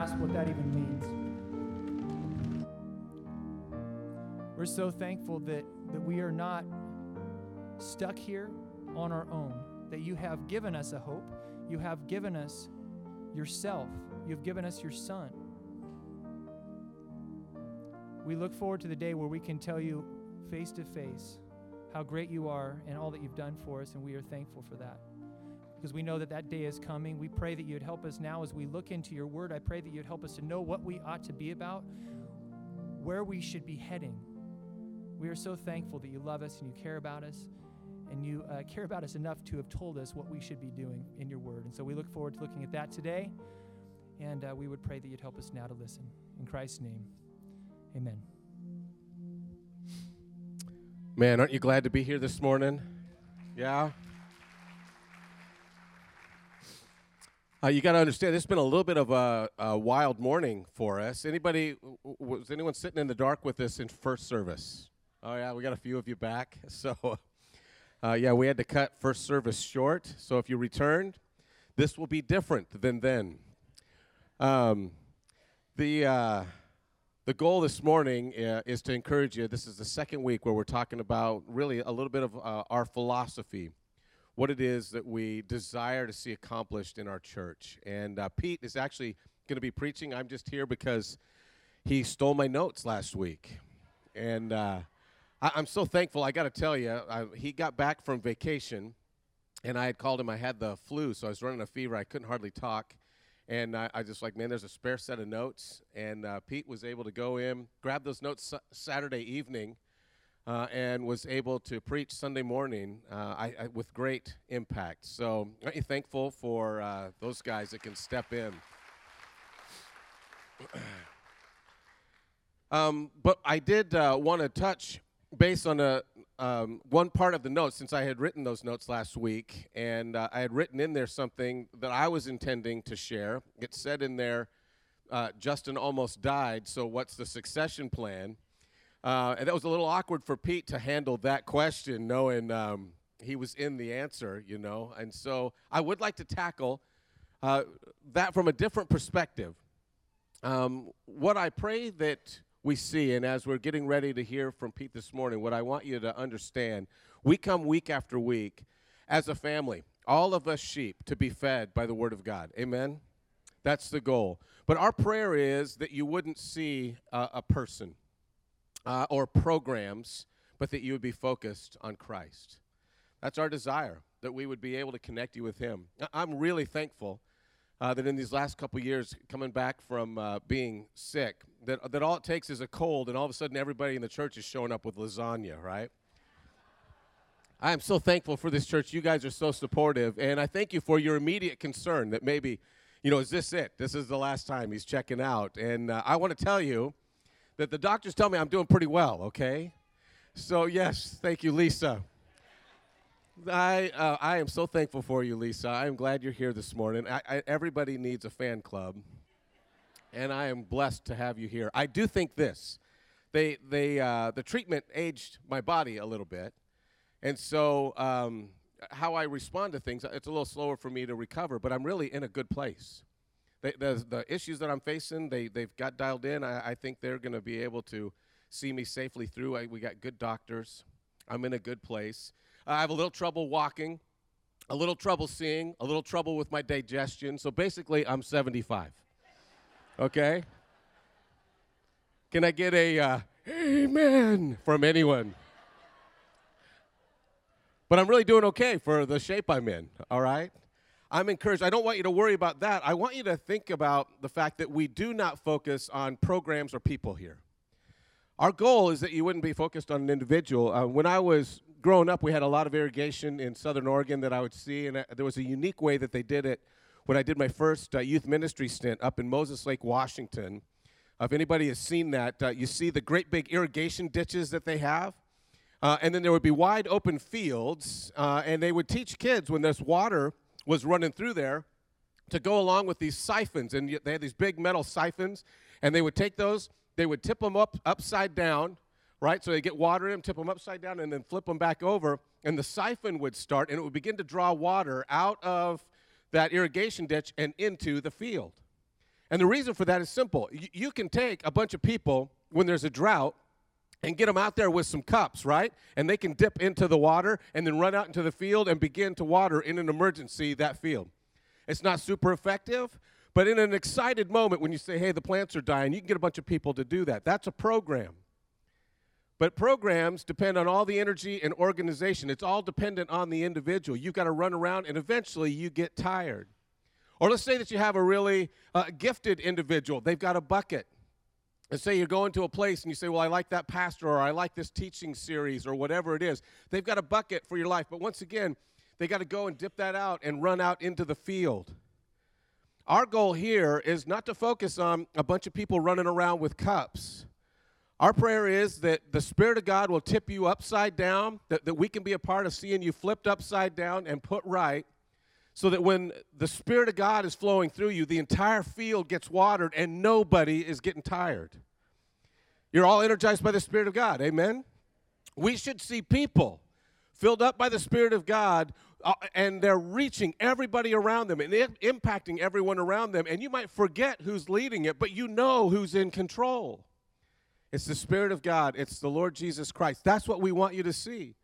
ask what that even means. We're so thankful that we are not stuck here on our own, that you have given us a hope. You have given us yourself. You've given us your Son. We look forward to the day where we can tell you face to face how great you are and all that you've done for us, and we are thankful for that. Because we know that that day is coming. We pray that you'd help us now as we look into your word. I pray that you'd help us to know what we ought to be about, where we should be heading. We are so thankful that you love us and you care about us, and you care about us enough to have told us what we should be doing in your word. And so we look forward to looking at that today, and we would pray that you'd help us now to listen. In Christ's name, amen. Man, aren't you glad to be here this morning? Yeah? You got to understand, it's been a little bit of a wild morning for us. Was anyone sitting in the dark with us in first service? Oh, yeah, we got a few of you back. So, yeah, we had to cut first service short. So if you returned, this will be different than then. The goal this morning is to encourage you. This is the second week where we're talking about really a little bit of our philosophy, what it is that we desire to see accomplished in our church. And Pete is actually going to be preaching. I'm just here because he stole my notes last week. And I'm so thankful. I got to tell you, he got back from vacation, and I had called him. I had the flu, so I was running a fever. I couldn't hardly talk. And I just like, man, there's a spare set of notes. And Pete was able to go in, grab those notes Saturday evening, and was able to preach Sunday morning with great impact. So aren't you thankful for those guys that can step in? But I did want to touch base on one part of the notes, since I had written those notes last week, and I had written in there something that I was intending to share. It said in there, Justin almost died, so what's the succession plan? And that was a little awkward for Pete to handle that question, knowing he was in the answer, you know. And so I would like to tackle that from a different perspective. What I pray that we see, and as we're getting ready to hear from Pete this morning, what I want you to understand, we come week after week as a family, all of us sheep, to be fed by the Word of God. Amen? That's the goal. But our prayer is that you wouldn't see a person or programs, but that you would be focused on Christ. That's our desire, that we would be able to connect you with Him. I'm really thankful that in these last couple years, coming back from being sick, that all it takes is a cold, and all of a sudden everybody in the church is showing up with lasagna, right? I am so thankful for this church. You guys are so supportive, and I thank you for your immediate concern that maybe, you know, is this it? This is the last time he's checking out. And I want to tell you that the doctors tell me I'm doing pretty well, okay? So, yes, thank you, Lisa. I am so thankful for you, Lisa. I am glad you're here this morning. Everybody needs a fan club, and I am blessed to have you here. I do think this. The treatment aged my body a little bit, and so how I respond to things, it's a little slower for me to recover, but I'm really in a good place. The issues that I'm facing, they've got dialed in. I think they're going to be able to see me safely through. We got good doctors. I'm in a good place. I have a little trouble walking, a little trouble seeing, a little trouble with my digestion. So basically, I'm 75. Okay? Can I get a amen from anyone? But I'm really doing okay for the shape I'm in, all right? I'm encouraged. I don't want you to worry about that. I want you to think about the fact that we do not focus on programs or people here. Our goal is that you wouldn't be focused on an individual. When I was growing up, we had a lot of irrigation in southern Oregon that I would see, and there was a unique way that they did it when I did my first youth ministry stint up in Moses Lake, Washington. If anybody has seen that, you see the great big irrigation ditches that they have, and then there would be wide open fields, and they would teach kids when this water was running through there to go along with these siphons, and they had these big metal siphons, and they would take those, they would tip them upside down, right? So they get water in them, tip them upside down, and then flip them back over, and the siphon would start, and it would begin to draw water out of that irrigation ditch and into the field. And the reason for that is simple. You can take a bunch of people when there's a drought and get them out there with some cups, right? And they can dip into the water and then run out into the field and begin to water in an emergency that field. It's not super effective, but in an excited moment when you say, hey, the plants are dying, you can get a bunch of people to do that. That's a program. But programs depend on all the energy and organization. It's all dependent on the individual. You've got to run around, and eventually you get tired. Or let's say that you have a really gifted individual. They've got a bucket. Let's say you're going to a place and you say, well, I like that pastor, or I like this teaching series, or whatever it is. They've got a bucket for your life. But once again, they got to go and dip that out and run out into the field. Our goal here is not to focus on a bunch of people running around with cups. Our prayer is that the Spirit of God will tip you upside down, that we can be a part of seeing you flipped upside down and put right, so that when the Spirit of God is flowing through you, the entire field gets watered and nobody is getting tired. You're all energized by the Spirit of God, amen? We should see people filled up by the Spirit of God, and they're reaching everybody around them and impacting everyone around them. And you might forget who's leading it, but you know who's in control. It's the Spirit of God. It's the Lord Jesus Christ. That's what we want you to see.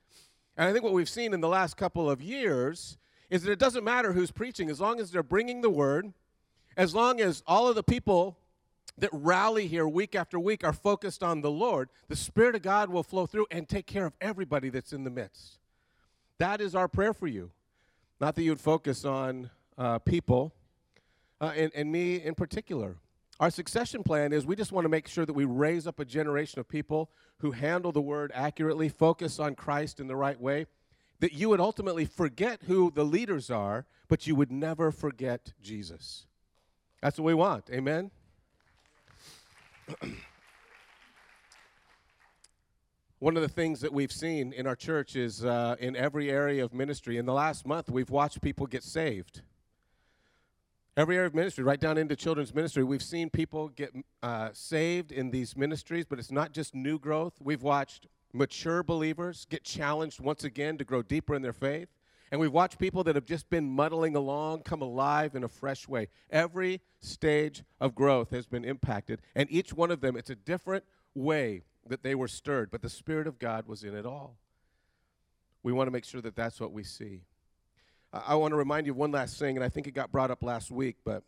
And I think what we've seen in the last couple of years is that it doesn't matter who's preaching, as long as they're bringing the word, as long as all of the people that rally here week after week are focused on the Lord, the Spirit of God will flow through and take care of everybody that's in the midst. That is our prayer for you. Not that you would focus on people, and me in particular. Our succession plan is we just want to make sure that we raise up a generation of people who handle the word accurately, focus on Christ in the right way, that you would ultimately forget who the leaders are, but you would never forget Jesus. That's what we want. Amen? One of the things that we've seen in our church is in every area of ministry, in the last month, we've watched people get saved. Every area of ministry, right down into children's ministry, we've seen people get saved in these ministries, but it's not just new growth. We've watched mature believers get challenged once again to grow deeper in their faith, and we've watched people that have just been muddling along come alive in a fresh way. Every stage of growth has been impacted, and each one of them, it's a different way that they were stirred, but the Spirit of God was in it all. We want to make sure that that's what we see. I want to remind you of one last thing, and I think it got brought up last week, but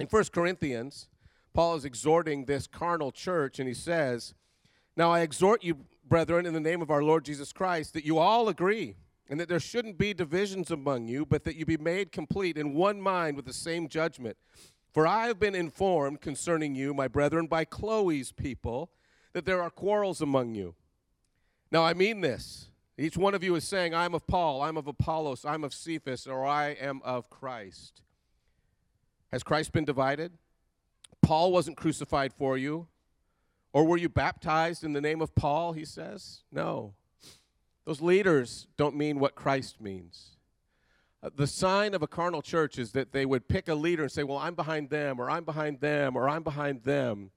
in 1 Corinthians, Paul is exhorting this carnal church, and he says, now I exhort you, brethren, in the name of our Lord Jesus Christ, that you all agree, and that there shouldn't be divisions among you, but that you be made complete in one mind with the same judgment. For I have been informed concerning you, my brethren, by Chloe's people, that there are quarrels among you. Now I mean this. Each one of you is saying, I'm of Paul, I'm of Apollos, I'm of Cephas, or I am of Christ. Has Christ been divided? Paul wasn't crucified for you. Or were you baptized in the name of Paul, he says? No. Those leaders don't mean what Christ means. The sign of a carnal church is that they would pick a leader and say, well, I'm behind them, or I'm behind them, or I'm behind them.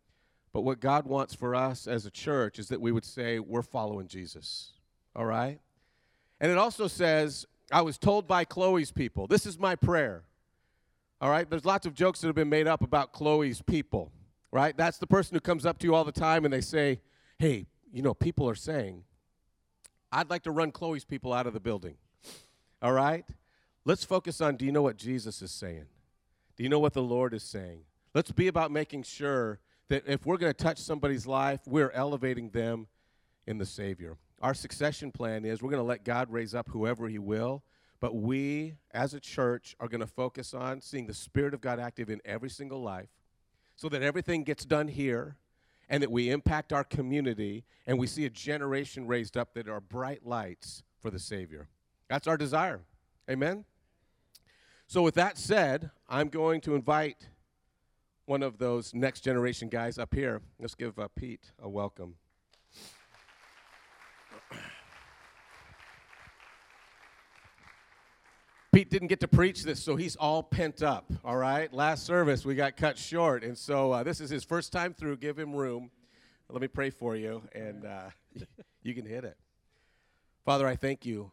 But what God wants for us as a church is that we would say, we're following Jesus. All right? And it also says, I was told by Chloe's people. This is my prayer. All right? There's lots of jokes that have been made up about Chloe's people, right? That's the person who comes up to you all the time and they say, hey, you know, people are saying, I'd like to run Chloe's people out of the building. All right? Let's focus on, do you know what Jesus is saying? Do you know what the Lord is saying? Let's be about making sure that if we're going to touch somebody's life, we're elevating them in the Savior. Our succession plan is we're going to let God raise up whoever he will, but we as a church are going to focus on seeing the Spirit of God active in every single life so that everything gets done here and that we impact our community and we see a generation raised up that are bright lights for the Savior. That's our desire. Amen? So with that said, I'm going to invite one of those next generation guys up here. Let's give Pete a welcome. Pete didn't get to preach this, so he's all pent up, all right? Last service, we got cut short, and so this is his first time through. Give him room. Let me pray for you, and you can hit it. Father, I thank you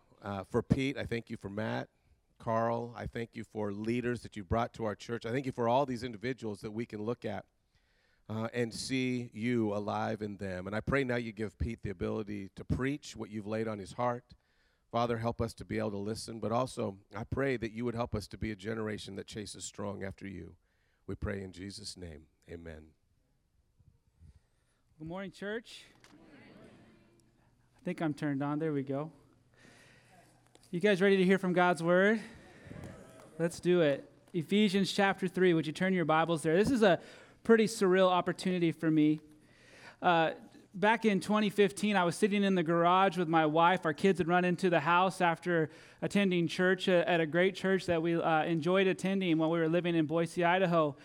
for Pete. I thank you for Matt, Carl. I thank you for leaders that you brought to our church. I thank you for all these individuals that we can look at and see you alive in them. And I pray now you give Pete the ability to preach what you've laid on his heart. Father, help us to be able to listen, but also I pray that you would help us to be a generation that chases strong after you. We pray in Jesus' name, amen. Good morning, church. I think I'm turned on. There we go. You guys ready to hear from God's word? Let's do it. Ephesians chapter 3. Would you turn your Bibles there? This is a pretty surreal opportunity for me. Back in 2015, I was sitting in the garage with my wife. Our kids had run into the house after attending church at a great church that we enjoyed attending while we were living in Boise, Idaho.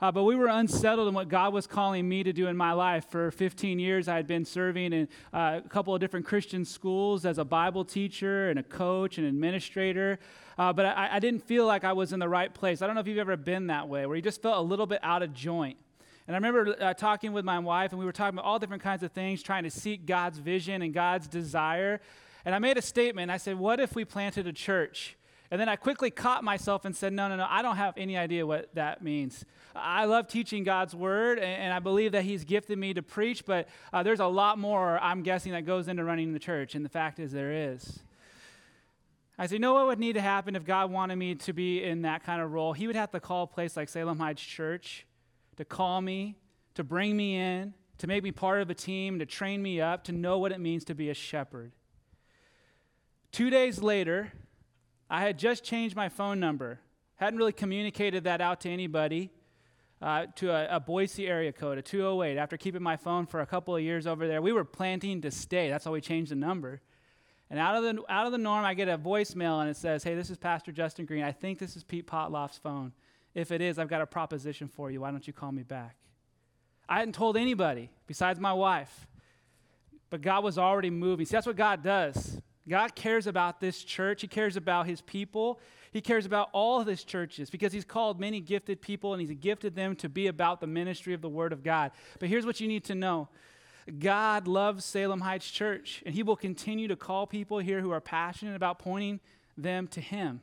But we were unsettled in what God was calling me to do in my life. For 15 years, I had been serving in a couple of different Christian schools as a Bible teacher and a coach and administrator. But I didn't feel like I was in the right place. I don't know if you've ever been that way, where you just felt a little bit out of joint. And I remember talking with my wife, and we were talking about all different kinds of things, trying to seek God's vision and God's desire. And I made a statement. I said, what if we planted a church? And then I quickly caught myself and said, no, I don't have any idea what that means. I love teaching God's word, and I believe that he's gifted me to preach, but there's a lot more, I'm guessing, that goes into running the church, and the fact is there is. I said, you know what would need to happen if God wanted me to be in that kind of role? He would have to call a place like Salem Heights Church to call me, to bring me in, to make me part of a team, to train me up, to know what it means to be a shepherd. 2 days later, I had just changed my phone number. Hadn't really communicated that out to anybody, to a Boise area code, a 208. After keeping my phone for a couple of years over there, we were planning to stay. That's how we changed the number. And out of the norm, I get a voicemail, and it says, hey, this is Pastor Justin Green. I think this is Pete Potloff's phone. If it is, I've got a proposition for you. Why don't you call me back? I hadn't told anybody besides my wife, but God was already moving. See, that's what God does. God cares about this church. He cares about his people. He cares about all of his churches because he's called many gifted people, and he's gifted them to be about the ministry of the word of God. But here's what you need to know. God loves Salem Heights Church, and he will continue to call people here who are passionate about pointing them to him.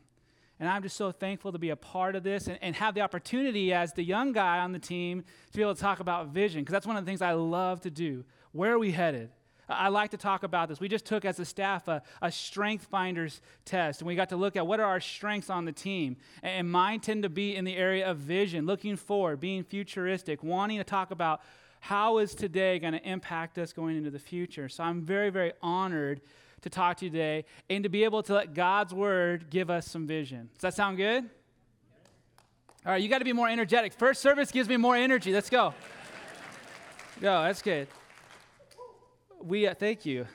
And I'm just so thankful to be a part of this and have the opportunity as the young guy on the team to be able to talk about vision, because that's one of the things I love to do. Where are we headed? I like to talk about this. We just took, as a staff, a strength finders test, and we got to look at what are our strengths on the team. And mine tend to be in the area of vision, looking forward, being futuristic, wanting to talk about how is today going to impact us going into the future. So I'm very, very honored to talk to you today and to be able to let God's word give us some vision. Does that sound good? All right, you got to be more energetic. First service gives me more energy. Let's go. Go, that's good. We thank you.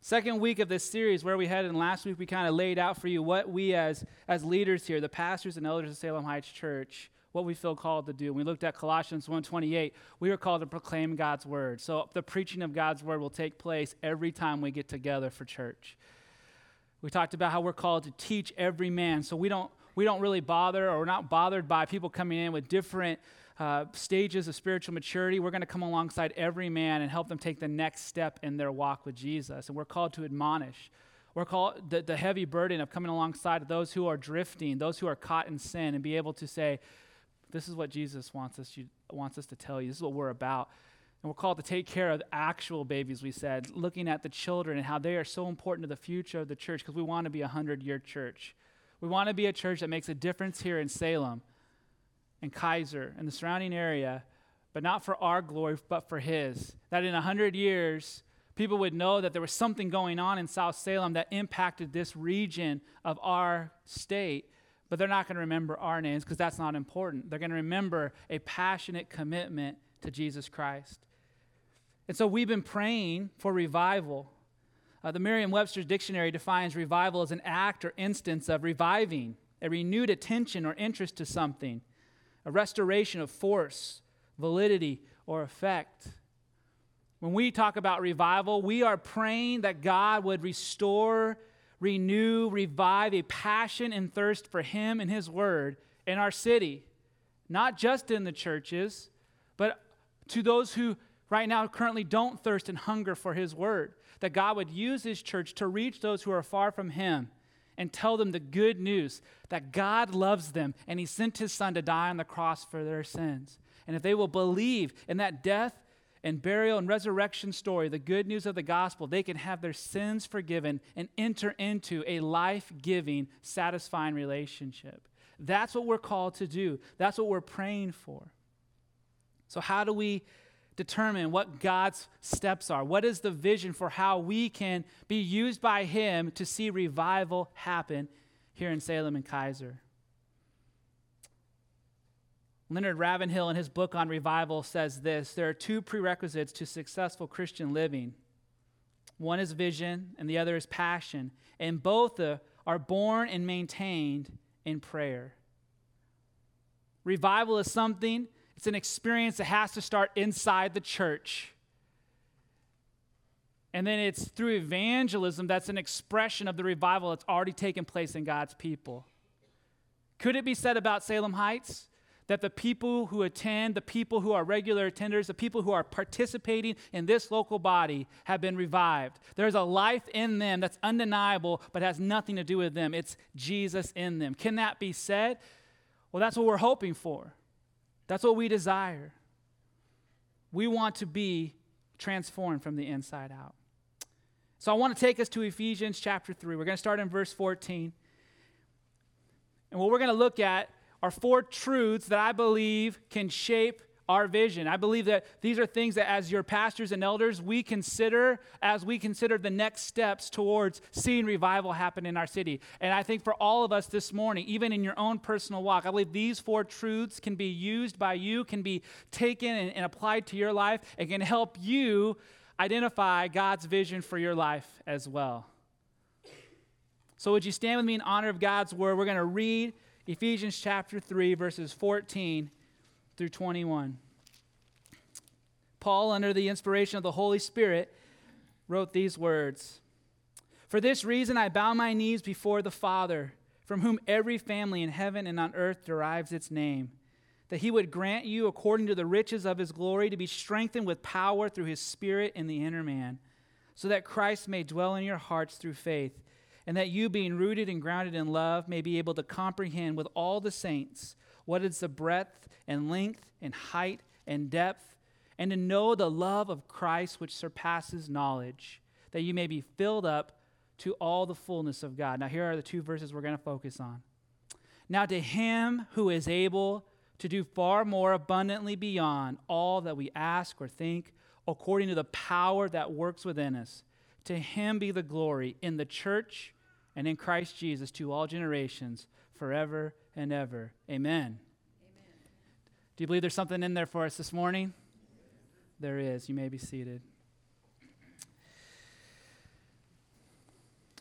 Second week of this series, where we headed, and last week we kind of laid out for you what we as leaders here, the pastors and elders of Salem Heights Church, what we feel called to do. And we looked at Colossians 1:28. We are called to proclaim God's word. So the preaching of God's word will take place every time we get together for church. We talked about how we're called to teach every man. So we don't really bother, or we're not bothered by people coming in with different stages of spiritual maturity. We're going to come alongside every man and help them take the next step in their walk with Jesus. And we're called to admonish. We're called the heavy burden of coming alongside those who are drifting, those who are caught in sin, and be able to say, this is what Jesus wants us to tell you. This is what we're about. And we're called to take care of actual babies, we said, looking at the children and how they are so important to the future of the church, because we want to be a 100-year church. We want to be a church that makes a difference here in Salem and Kaiser and the surrounding area, but not for our glory, but for his. That in 100 years, people would know that there was something going on in South Salem that impacted this region of our state, but they're not going to remember our names because that's not important. They're going to remember a passionate commitment to Jesus Christ. And so we've been praying for revival. The Merriam-Webster Dictionary defines revival as an act or instance of reviving, a renewed attention or interest to something, a restoration of force, validity, or effect. When we talk about revival, we are praying that God would restore, renew, revive a passion and thirst for him and his word in our city, not just in the churches, but to those who right now currently don't thirst and hunger for his word, that God would use his church to reach those who are far from him and tell them the good news that God loves them and he sent his son to die on the cross for their sins. And if they will believe in that death and burial and resurrection story, the good news of the gospel, they can have their sins forgiven and enter into a life-giving, satisfying relationship. That's what we're called to do. That's what we're praying for. So how do we determine what God's steps are? What is the vision for how we can be used by him to see revival happen here in Salem and Kaiser? Leonard Ravenhill in his book on revival says this: there are two prerequisites to successful Christian living. One is vision and the other is passion. And both are born and maintained in prayer. Revival is something, it's an experience that has to start inside the church. And then it's through evangelism that's an expression of the revival that's already taken place in God's people. Could it be said about Salem Heights that the people who attend, the people who are regular attenders, the people who are participating in this local body have been revived? There's a life in them that's undeniable, but has nothing to do with them. It's Jesus in them. Can that be said? Well, that's what we're hoping for. That's what we desire. We want to be transformed from the inside out. So I want to take us to Ephesians chapter 3. We're going to start in verse 14. And what we're going to look at are four truths that I believe can shape our vision. I believe that these are things that as your pastors and elders, we consider as we consider the next steps towards seeing revival happen in our city. And I think for all of us this morning, even in your own personal walk, I believe these four truths can be used by you, can be taken and applied to your life, and can help you identify God's vision for your life as well. So would you stand with me in honor of God's word? We're going to read Ephesians chapter 3, verses 14 through 21. Paul, under the inspiration of the Holy Spirit, wrote these words: "For this reason I bow my knees before the Father, from whom every family in heaven and on earth derives its name, that he would grant you, according to the riches of his glory, to be strengthened with power through his Spirit in the inner man, so that Christ may dwell in your hearts through faith, and that you, being rooted and grounded in love, may be able to comprehend with all the saints what is the breadth and length and height and depth, and to know the love of Christ which surpasses knowledge, that you may be filled up to all the fullness of God." Now here are the two verses we're going to focus on. "Now to him who is able to do far more abundantly beyond all that we ask or think, according to the power that works within us, to him be the glory in the church and in Christ Jesus to all generations, forever and ever. Amen." Amen. Do you believe there's something in there for us this morning? There is. You may be seated.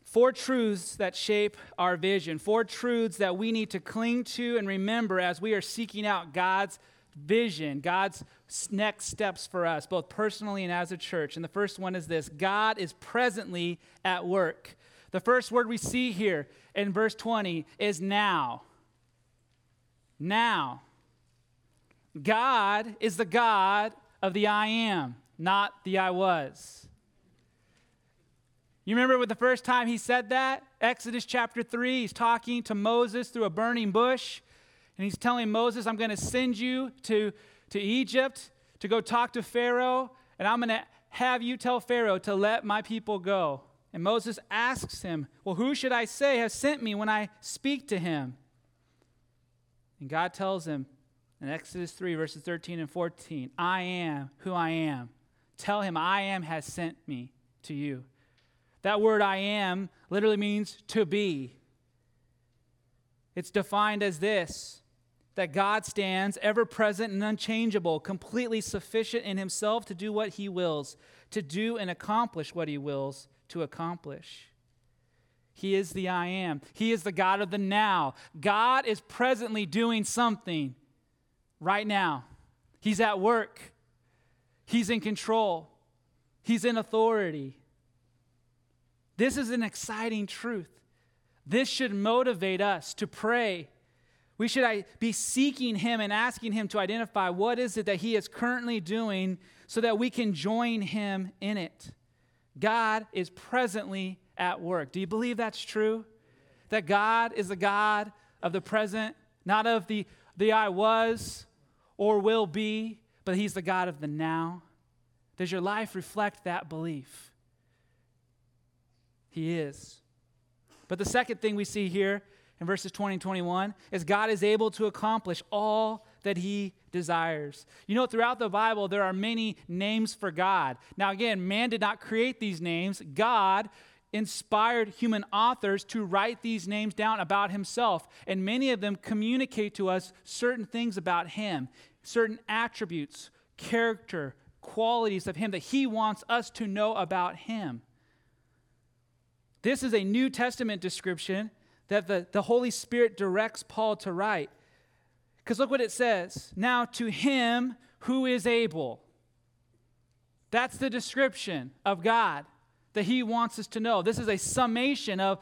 Four truths that shape our vision. Four truths that we need to cling to and remember as we are seeking out God's vision, God's next steps for us, both personally and as a church. And the first one is this: God is presently at work. The first word we see here in verse 20 is now. Now. God is the God of the I am, not the I was. You remember the first time he said that? Exodus chapter 3, he's talking to Moses through a burning bush. And he's telling Moses, I'm going to send you to Egypt to go talk to Pharaoh, and I'm going to have you tell Pharaoh to let my people go. And Moses asks him, well, who should I say has sent me when I speak to him? And God tells him in Exodus 3, verses 13 and 14, I am who I am. Tell him I am has sent me to you. That word I am literally means to be. It's defined as this: that God stands ever-present and unchangeable, completely sufficient in himself to do what he wills, to do and accomplish what he wills to accomplish. He is the I am. He is the God of the now. God is presently doing something right now. He's at work. He's in control. He's in authority. This is an exciting truth. This should motivate us to pray We should be seeking him and asking him to identify what is it that he is currently doing so that we can join him in it. God is presently at work. Do you believe that's true? That God is the God of the present, not of the I was or will be, but he's the God of the now. Does your life reflect that belief? He is. But the second thing we see here in verses 20 and 21 is God is able to accomplish all that he desires. You know, throughout the Bible, there are many names for God. Now, again, man did not create these names. God inspired human authors to write these names down about himself. And many of them communicate to us certain things about him, certain attributes, character, qualities of him that he wants us to know about him. This is a New Testament description that the Holy Spirit directs Paul to write. Because look what it says. Now to him who is able. That's the description of God that he wants us to know. This is a summation of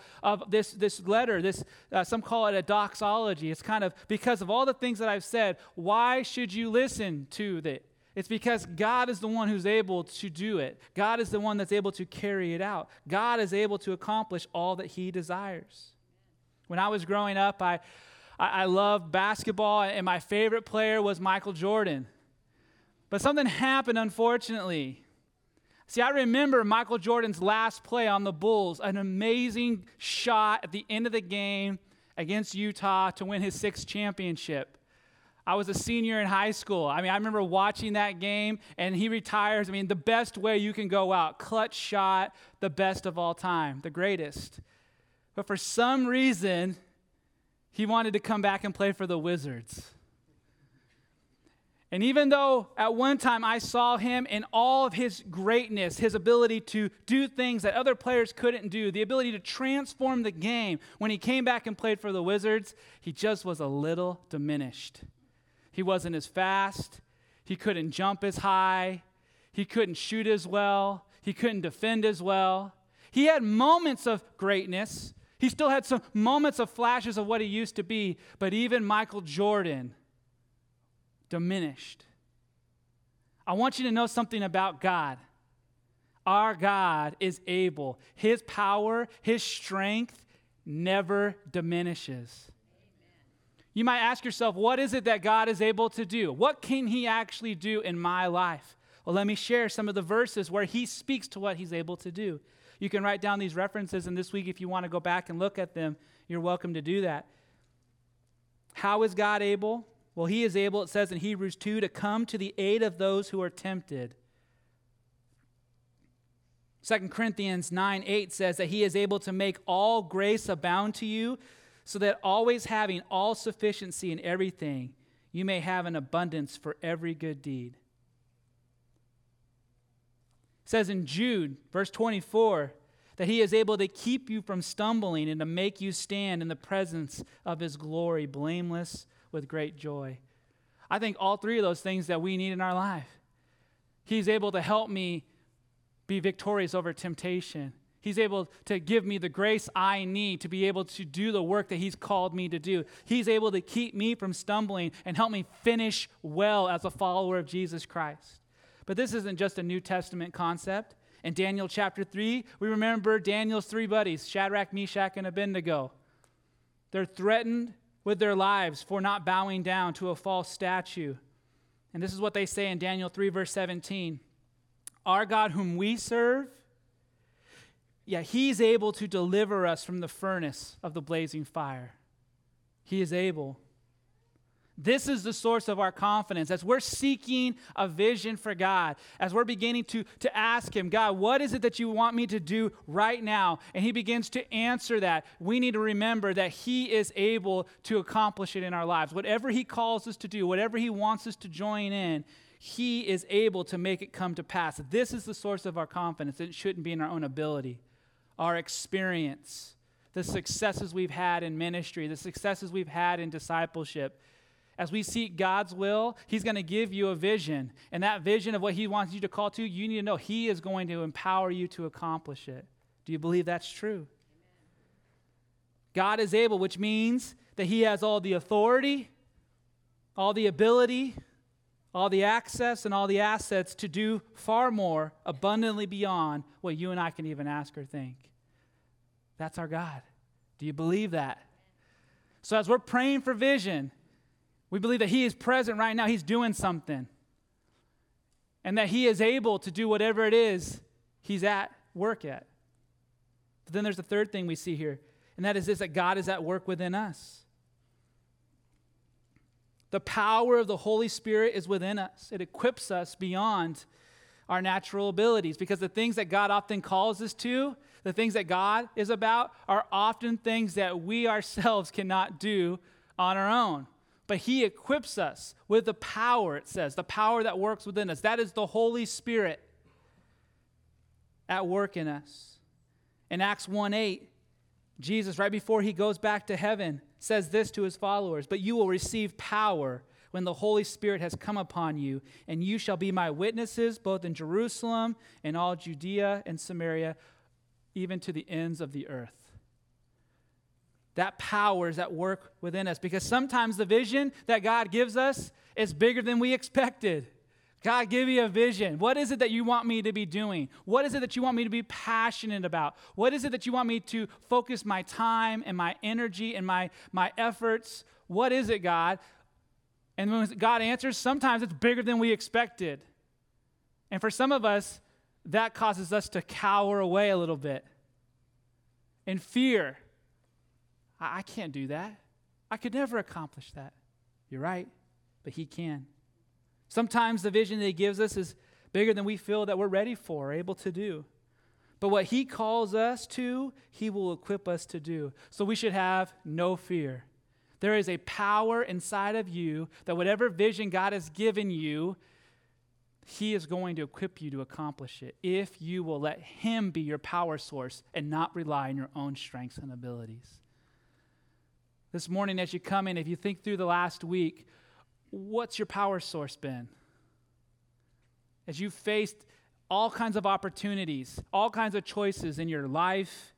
this letter. Some call it a doxology. It's kind of because of all the things that I've said, why should you listen to it? It's because God is the one who's able to do it. God is the one that's able to carry it out. God is able to accomplish all that he desires. When I was growing up, I loved basketball, and my favorite player was Michael Jordan. But something happened, unfortunately. See, I remember Michael Jordan's last play on the Bulls, an amazing shot at the end of the game against Utah to win his 6th championship. I was a senior in high school. I remember watching that game, and he retires. The best way you can go out. Clutch shot, the best of all time, the greatest. But for some reason, he wanted to come back and play for the Wizards. And even though at one time I saw him in all of his greatness, his ability to do things that other players couldn't do, the ability to transform the game, when he came back and played for the Wizards, he just was a little diminished. He wasn't as fast. He couldn't jump as high. He couldn't shoot as well. He couldn't defend as well. He had moments of greatness. He still had some moments of flashes of what he used to be, but even Michael Jordan diminished. I want you to know something about God. Our God is able. His power, his strength never diminishes. Amen. You might ask yourself, what is it that God is able to do? What can he actually do in my life? Well, let me share some of the verses where he speaks to what he's able to do. You can write down these references, and this week if you want to go back and look at them, you're welcome to do that. How is God able? Well, he is able, it says in Hebrews 2, to come to the aid of those who are tempted. 2 Corinthians 9:8 says that he is able to make all grace abound to you, so that always having all sufficiency in everything, you may have an abundance for every good deed. It says in Jude, verse 24, that he is able to keep you from stumbling and to make you stand in the presence of his glory, blameless with great joy. I think all three of those things that we need in our life. He's able to help me be victorious over temptation. He's able to give me the grace I need to be able to do the work that he's called me to do. He's able to keep me from stumbling and help me finish well as a follower of Jesus Christ. But this isn't just a New Testament concept. In Daniel chapter 3, we remember Daniel's three buddies, Shadrach, Meshach, and Abednego. They're threatened with their lives for not bowing down to a false statue. And this is what they say in Daniel 3, verse 17. Our God whom we serve, he's able to deliver us from the furnace of the blazing fire. He is able. This is the source of our confidence. As we're seeking a vision for God, as we're beginning to ask him, God, what is it that you want me to do right now? And he begins to answer that. We need to remember that he is able to accomplish it in our lives. Whatever he calls us to do, whatever he wants us to join in, he is able to make it come to pass. This is the source of our confidence. It shouldn't be in our own ability, our experience, the successes we've had in ministry, the successes we've had in discipleship. As we seek God's will, he's going to give you a vision. And that vision of what he wants you to call to, you need to know he is going to empower you to accomplish it. Do you believe that's true? Amen. God is able, which means that he has all the authority, all the ability, all the access, and all the assets to do far more abundantly beyond what you and I can even ask or think. That's our God. Do you believe that? So as we're praying for vision, we believe that he is present right now. He's doing something. And that he is able to do whatever it is he's at work at. But then there's the third thing we see here, and that is this, that God is at work within us. The power of the Holy Spirit is within us. It equips us beyond our natural abilities, because the things that God often calls us to, the things that God is about, are often things that we ourselves cannot do on our own. But he equips us with the power, it says, the power that works within us. That is the Holy Spirit at work in us. In Acts 1:8, Jesus, right before he goes back to heaven, says this to his followers, "But you will receive power when the Holy Spirit has come upon you, and you shall be my witnesses both in Jerusalem and all Judea and Samaria, even to the ends of the earth." That power is at work within us, because sometimes the vision that God gives us is bigger than we expected. God, give me a vision. What is it that you want me to be doing? What is it that you want me to be passionate about? What is it that you want me to focus my time and my energy and my efforts? What is it, God? And when God answers, sometimes it's bigger than we expected. And for some of us, that causes us to cower away a little bit in fear. I can't do that. I could never accomplish that. You're right, but he can. Sometimes the vision that he gives us is bigger than we feel that we're ready for or able to do. But what he calls us to, he will equip us to do. So we should have no fear. There is a power inside of you that whatever vision God has given you, he is going to equip you to accomplish it if you will let him be your power source and not rely on your own strengths and abilities. This morning as you come in, if you think through the last week, what's your power source been? As you faced all kinds of opportunities, all kinds of choices in your life,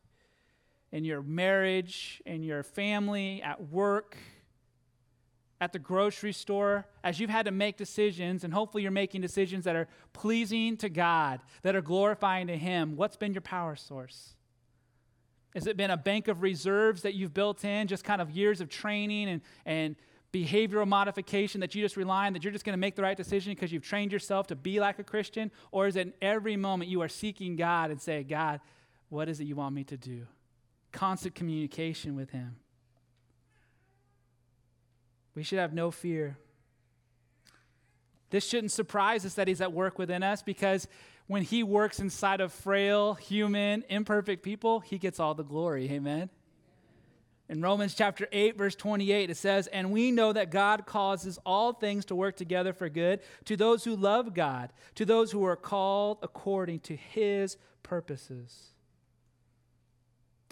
in your marriage, in your family, at work, at the grocery store, as you've had to make decisions, and hopefully you're making decisions that are pleasing to God, that are glorifying to him, what's been your power source? Has it been a bank of reserves that you've built in, just kind of years of training and behavioral modification that you just rely on, that you're just going to make the right decision because you've trained yourself to be like a Christian? Or is it in every moment you are seeking God and say, God, what is it you want me to do? Constant communication with him. We should have no fear. This shouldn't surprise us that he's at work within us, because when he works inside of frail, human, imperfect people, he gets all the glory. Amen. In Romans chapter 8, verse 28, it says, "And we know that God causes all things to work together for good to those who love God, to those who are called according to his purposes."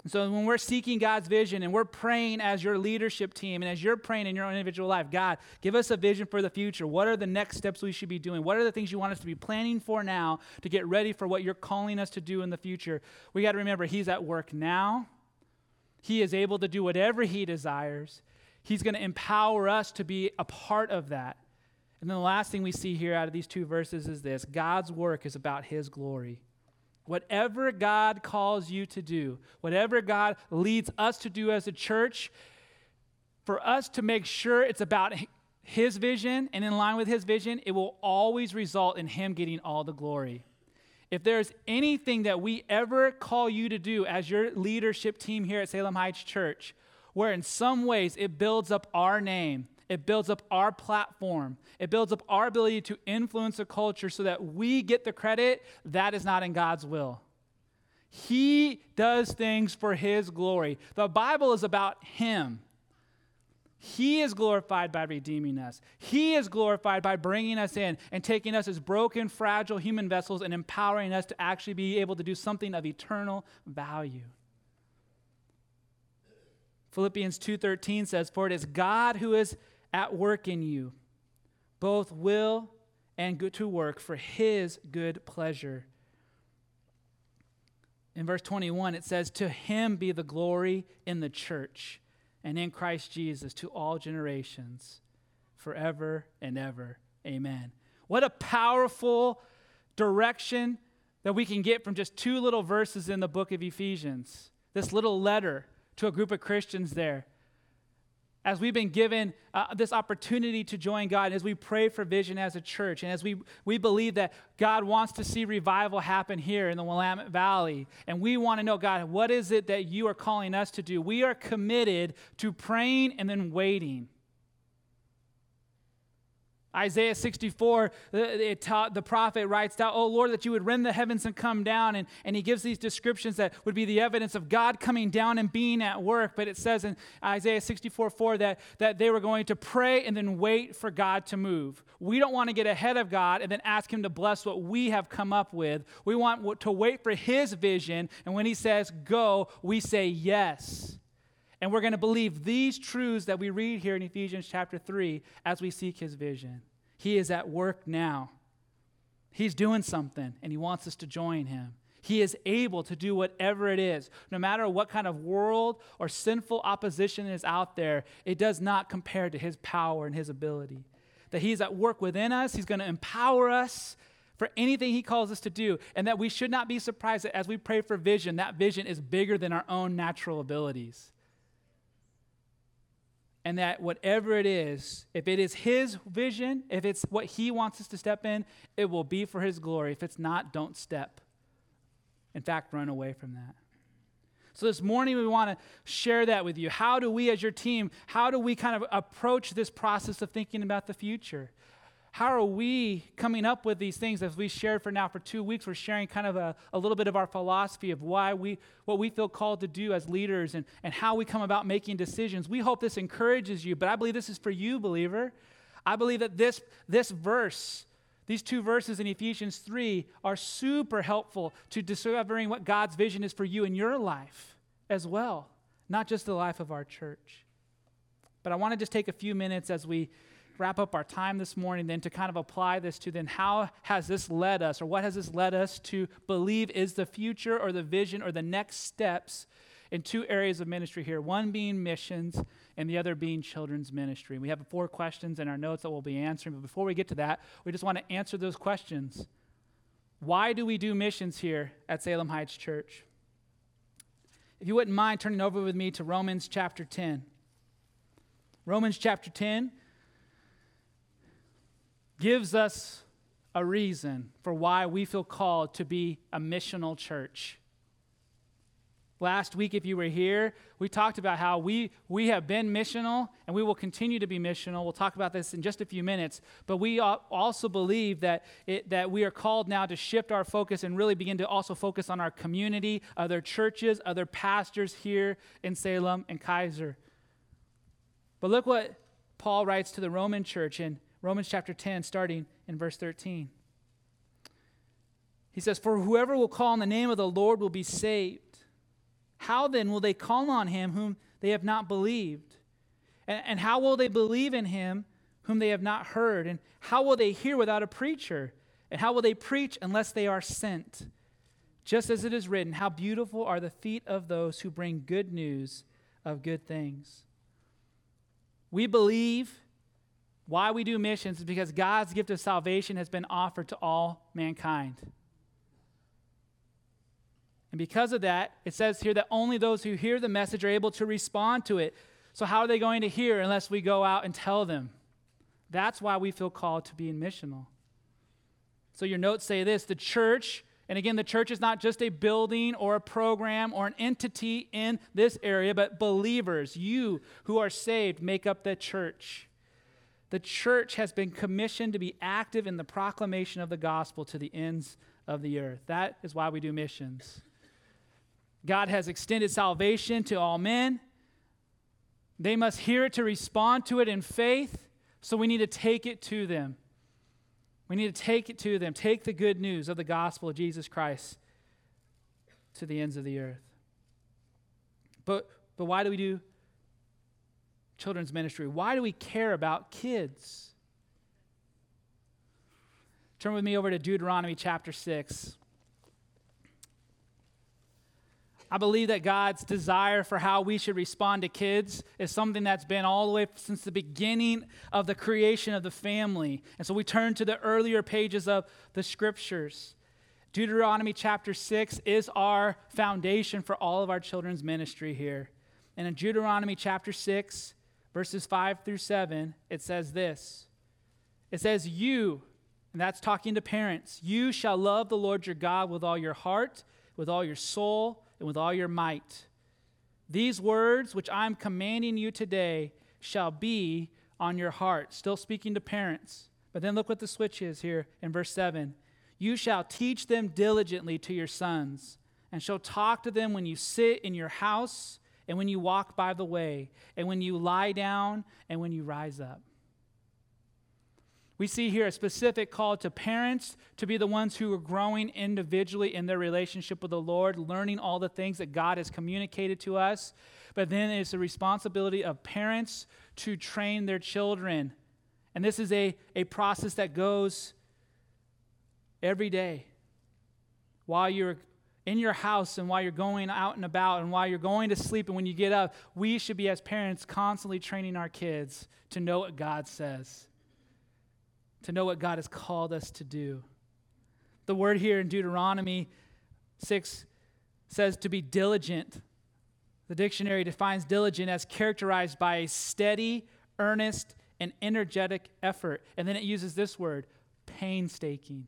So when we're seeking God's vision and we're praying as your leadership team and as you're praying in your own individual life, God, give us a vision for the future. What are the next steps we should be doing? What are the things you want us to be planning for now to get ready for what you're calling us to do in the future? We got to remember he's at work now. He is able to do whatever he desires. He's going to empower us to be a part of that. And then the last thing we see here out of these two verses is this: God's work is about his glory. Whatever God calls you to do, whatever God leads us to do as a church, for us to make sure it's about his vision and in line with his vision, it will always result in him getting all the glory. If there's anything that we ever call you to do as your leadership team here at Salem Heights Church, where in some ways it builds up our name, it builds up our platform, it builds up our ability to influence a culture so that we get the credit, that is not in God's will. He does things for his glory. The Bible is about him. He is glorified by redeeming us. He is glorified by bringing us in and taking us as broken, fragile human vessels and empowering us to actually be able to do something of eternal value. Philippians 2:13 says, "For it is God who is at work in you, both will and good to work for his good pleasure." In verse 21, it says, "To him be the glory in the church and in Christ Jesus to all generations, forever and ever. Amen. What a powerful direction that we can get from just two little verses in the book of Ephesians. This little letter to a group of Christians there. As we've been given this opportunity to join God, as we pray for vision as a church, and as we believe that God wants to see revival happen here in the Willamette Valley, and we want to know, God, what is it that you are calling us to do? We are committed to praying and then waiting. Isaiah 64, the prophet writes out, "Oh Lord, that you would rend the heavens and come down." And he gives these descriptions that would be the evidence of God coming down and being at work. But it says in Isaiah 64:4 that they were going to pray and then wait for God to move. We don't want to get ahead of God and then ask him to bless what we have come up with. We want to wait for his vision. And when he says go, we say yes. And we're going to believe these truths that we read here in Ephesians chapter 3 as we seek his vision. He is at work now. He's doing something, and he wants us to join him. He is able to do whatever it is. No matter what kind of world or sinful opposition is out there, it does not compare to his power and his ability. That he's at work within us. He's going to empower us for anything he calls us to do, and that we should not be surprised that as we pray for vision, that vision is bigger than our own natural abilities. And that whatever it is, if it is his vision, if it's what he wants us to step in, it will be for his glory. If it's not, don't step. In fact, run away from that. So this morning we want to share that with you. How do we as your team, how do we kind of approach this process of thinking about the future? How are we coming up with these things as we shared for 2 weeks? We're sharing kind of a little bit of our philosophy of what we feel called to do as leaders and how we come about making decisions. We hope this encourages you, but I believe this is for you, believer. I believe that this verse, these two verses in Ephesians 3 are super helpful to discovering what God's vision is for you in your life as well, not just the life of our church. But I want to just take a few minutes as we wrap up our time this morning then to kind of apply this to then how has this led us, or what has this led us to believe is the future or the vision or the next steps in two areas of ministry here, one being missions and the other being children's ministry. And we have 4 questions in our notes that we'll be answering, but before we get to that, we just want to answer those questions. Why do we do missions here at Salem Heights Church? If you wouldn't mind turning over with me to Romans chapter 10. Romans chapter 10 gives us a reason for why we feel called to be a missional church. Last week, if you were here, we talked about how we have been missional and we will continue to be missional. We'll talk about this in just a few minutes. But we also believe that we are called now to shift our focus and really begin to also focus on our community, other churches, other pastors here in Salem and Kaiser. But look what Paul writes to the Roman church in Romans chapter 10, starting in verse 13. He says, "For whoever will call on the name of the Lord will be saved. How then will they call on him whom they have not believed? And how will they believe in him whom they have not heard? And how will they hear without a preacher? And how will they preach unless they are sent? Just as it is written, how beautiful are the feet of those who bring good news of good things." We believe why we do missions is because God's gift of salvation has been offered to all mankind. And because of that, it says here that only those who hear the message are able to respond to it. So how are they going to hear unless we go out and tell them? That's why we feel called to be missional. So your notes say this, the church, and again, the church is not just a building or a program or an entity in this area, but believers, you who are saved, make up the church. The church has been commissioned to be active in the proclamation of the gospel to the ends of the earth. That is why we do missions. God has extended salvation to all men. They must hear it to respond to it in faith, so we need to take it to them. We need to take it to them. Take the good news of the gospel of Jesus Christ to the ends of the earth. But why do we do children's ministry? Why do we care about kids? Turn with me over to Deuteronomy chapter 6. I believe that God's desire for how we should respond to kids is something that's been all the way since the beginning of the creation of the family. And so we turn to the earlier pages of the scriptures. Deuteronomy chapter 6 is our foundation for all of our children's ministry here. And in Deuteronomy chapter 6, verses 5 through 7, it says this. It says, you, and that's talking to parents, you shall love the Lord your God with all your heart, with all your soul, and with all your might. These words which I'm commanding you today shall be on your heart. Still speaking to parents. But then look what the switch is here in verse 7. You shall teach them diligently to your sons, and shall talk to them when you sit in your house, and when you walk by the way, and when you lie down, and when you rise up. We see here a specific call to parents to be the ones who are growing individually in their relationship with the Lord, learning all the things that God has communicated to us. But then it's the responsibility of parents to train their children. And this is a process that goes every day. While you're in your house and while you're going out and about and while you're going to sleep and when you get up, we should be as parents constantly training our kids to know what God says, to know what God has called us to do. The word here in Deuteronomy 6 says to be diligent. The dictionary defines diligent as characterized by a steady, earnest, and energetic effort. And then it uses this word, painstaking.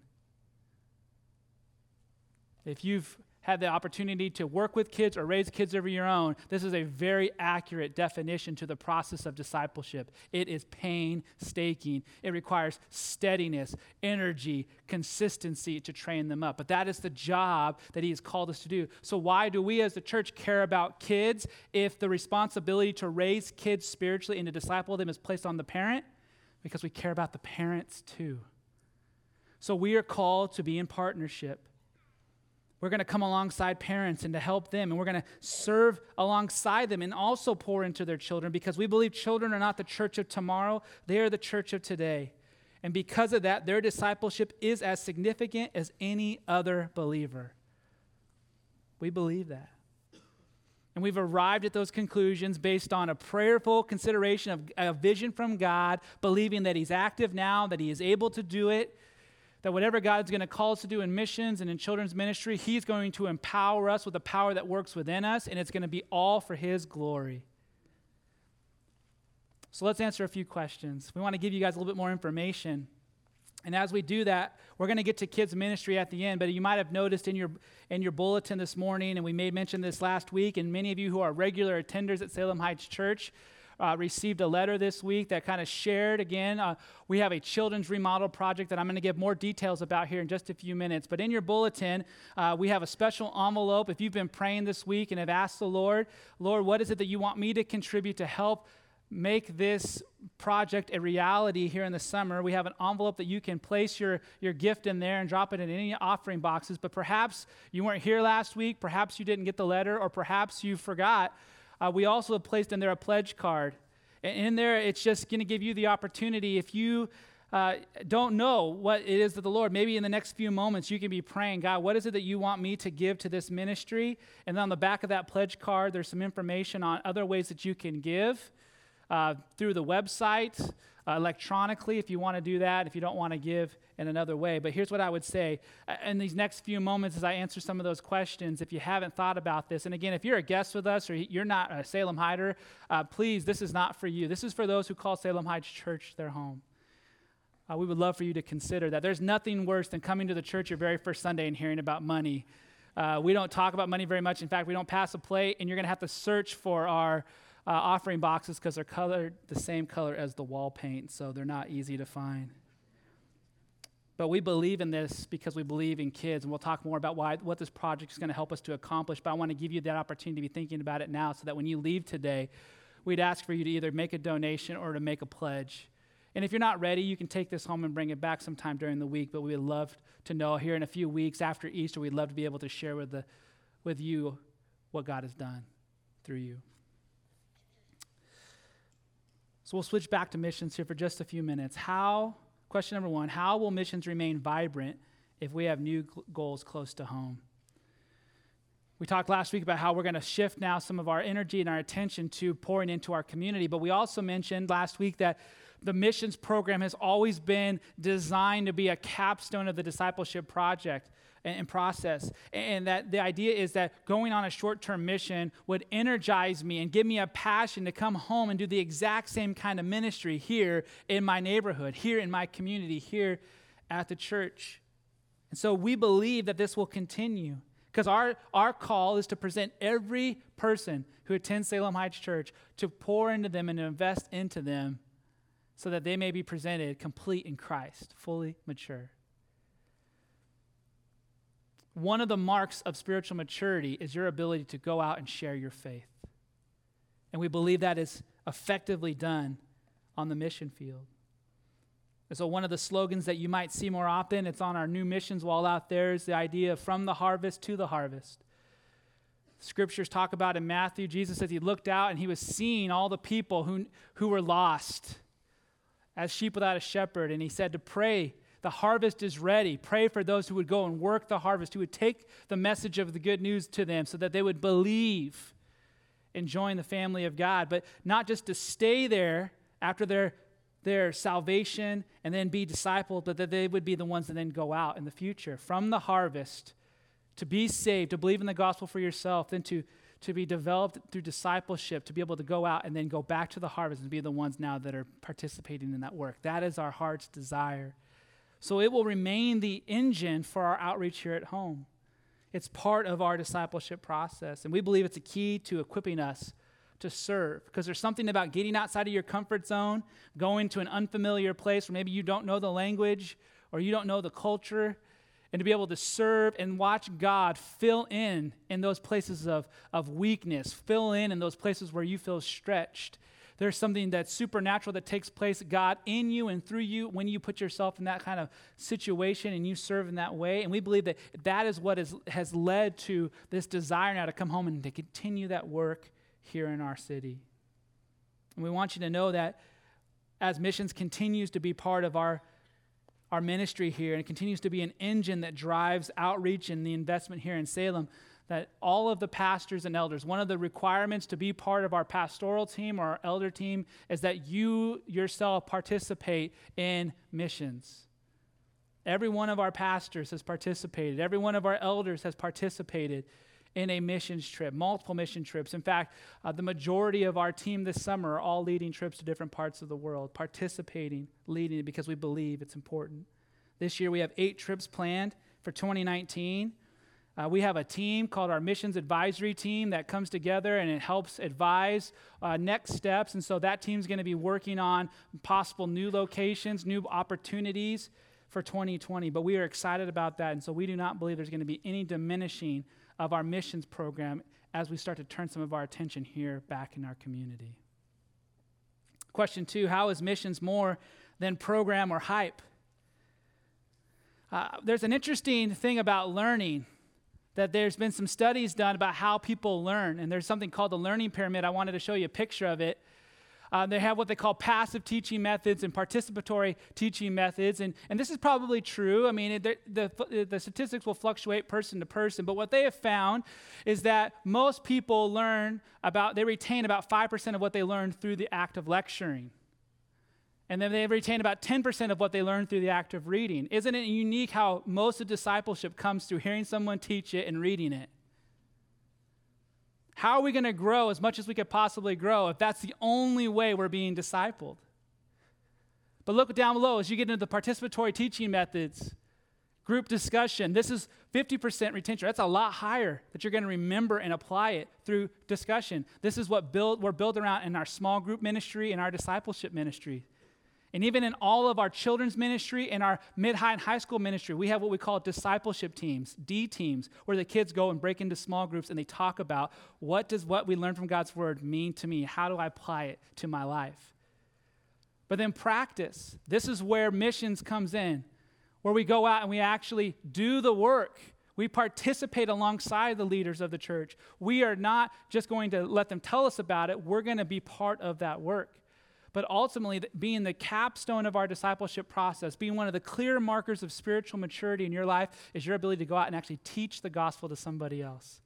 If you've had the opportunity to work with kids or raise kids of your own, this is a very accurate definition to the process of discipleship. It is painstaking. It requires steadiness, energy, consistency to train them up. But that is the job that he has called us to do. So why do we as the church care about kids if the responsibility to raise kids spiritually and to disciple them is placed on the parent? Because we care about the parents too. So we are called to be in partnership. We're going to come alongside parents and to help them, and we're going to serve alongside them and also pour into their children because we believe children are not the church of tomorrow. They are the church of today. And because of that, their discipleship is as significant as any other believer. We believe that. And we've arrived at those conclusions based on a prayerful consideration of a vision from God, believing that he's active now, that he is able to do it, that whatever God's going to call us to do in missions and in children's ministry, he's going to empower us with the power that works within us, and it's going to be all for his glory. So let's answer a few questions. We want to give you guys a little bit more information. And as we do that, we're going to get to kids ministry at the end, but you might have noticed in your bulletin this morning, and we made mention this last week, and many of you who are regular attenders at Salem Heights Church received a letter this week that kind of shared, again, we have a children's remodel project that I'm going to give more details about here in just a few minutes. But in your bulletin, we have a special envelope. If you've been praying this week and have asked the Lord, Lord, what is it that you want me to contribute to help make this project a reality here in the summer? We have an envelope that you can place your gift in there and drop it in any offering boxes. But perhaps you weren't here last week, perhaps you didn't get the letter, or perhaps you forgot. We also have placed in there a pledge card. And in there, it's just going to give you the opportunity, if you don't know what it is that the Lord, maybe in the next few moments, you can be praying, God, what is it that you want me to give to this ministry? And then on the back of that pledge card, there's some information on other ways that you can give through the website, electronically, if you want to do that, if you don't want to give in another way. But here's what I would say. In these next few moments as I answer some of those questions, if you haven't thought about this, and again, if you're a guest with us or you're not a Salem Heighter, please, this is not for you. This is for those who call Salem Heights Church their home. We would love for you to consider that. There's nothing worse than coming to the church your very first Sunday and hearing about money. We don't talk about money very much. In fact, we don't pass a plate, and you're going to have to search for our offering boxes because they're colored the same color as the wall paint, so they're not easy to find. But we believe in this because we believe in kids, and we'll talk more about what this project is going to help us to accomplish, but I want to give you that opportunity to be thinking about it now so that when you leave today, we'd ask for you to either make a donation or to make a pledge. And if you're not ready, you can take this home and bring it back sometime during the week, but we would love to know here in a few weeks after Easter, we'd love to be able to share with you what God has done through you. So we'll switch back to missions here for just a few minutes. Question number one, how will missions remain vibrant if we have new goals close to home? We talked last week about how we're going to shift now some of our energy and our attention to pouring into our community. But we also mentioned last week that the missions program has always been designed to be a capstone of the discipleship project and process. And that the idea is that going on a short-term mission would energize me and give me a passion to come home and do the exact same kind of ministry here in my neighborhood, here in my community, here at the church. And so we believe that this will continue. Because our call is to present every person who attends Salem Heights Church to pour into them and to invest into them so that they may be presented complete in Christ, fully mature. One of the marks of spiritual maturity is your ability to go out and share your faith. And we believe that is effectively done on the mission field. And so one of the slogans that you might see more often, it's on our new missions wall out there, is the idea of from the harvest to the harvest. Scriptures talk about in Matthew, Jesus says he looked out and he was seeing all the people who were lost as sheep without a shepherd. And he said to pray, the harvest is ready. Pray for those who would go and work the harvest, who would take the message of the good news to them so that they would believe and join the family of God. But not just to stay there after their salvation and then be discipled, but that they would be the ones that then go out in the future from the harvest to be saved, to believe in the gospel for yourself, then to be developed through discipleship, to be able to go out and then go back to the harvest and be the ones now that are participating in that work. That is our heart's desire. So it will remain the engine for our outreach here at home. It's part of our discipleship process, and we believe it's a key to equipping us to serve, because there's something about getting outside of your comfort zone, going to an unfamiliar place where maybe you don't know the language or you don't know the culture, and to be able to serve and watch God fill in those places of weakness, fill in those places where you feel stretched. There's something that's supernatural that takes place, God in you and through you, when you put yourself in that kind of situation and you serve in that way. And we believe that that is what has led to this desire now to come home and to continue that work here in our city. And we want you to know that as missions continues to be part of our ministry here and continues to be an engine that drives outreach and the investment here in Salem, that all of the pastors and elders, one of the requirements to be part of our pastoral team or our elder team is that you yourself participate in missions. Every one of our pastors has participated. Every one of our elders has participated in a missions trip, multiple mission trips. In fact, the majority of our team this summer are all leading trips to different parts of the world, participating, leading, because we believe it's important. This year we have 8 trips planned for 2019. We have a team called our Missions Advisory Team that comes together and it helps advise next steps. And so that team's going to be working on possible new locations, new opportunities for 2020. But we are excited about that. And so we do not believe there's going to be any diminishing of our missions program as we start to turn some of our attention here back in our community. Question 2, how is missions more than program or hype? There's an interesting thing about learning, that there's been some studies done about how people learn, and there's something called the learning pyramid. I wanted to show you a picture of it. They have what they call passive teaching methods and participatory teaching methods. And this is probably true. I mean, the statistics will fluctuate person to person. But what they have found is that most people retain about 5% of what they learn through the act of lecturing. And then they retain about 10% of what they learn through the act of reading. Isn't it unique how most of discipleship comes through hearing someone teach it and reading it? How are we going to grow as much as we could possibly grow if that's the only way we're being discipled? But look down below as you get into the participatory teaching methods, group discussion. This is 50% retention. That's a lot higher that you're going to remember and apply it through discussion. This is what we're building around in our small group ministry and our discipleship ministry. And even in all of our children's ministry and our mid-high and high school ministry, we have what we call discipleship teams, D teams, where the kids go and break into small groups and they talk about what does what we learn from God's word mean to me? How do I apply it to my life? But then practice. This is where missions comes in, where we go out and we actually do the work. We participate alongside the leaders of the church. We are not just going to let them tell us about it. We're going to be part of that work. But ultimately, being the capstone of our discipleship process, being one of the clear markers of spiritual maturity in your life is your ability to go out and actually teach the gospel to somebody else.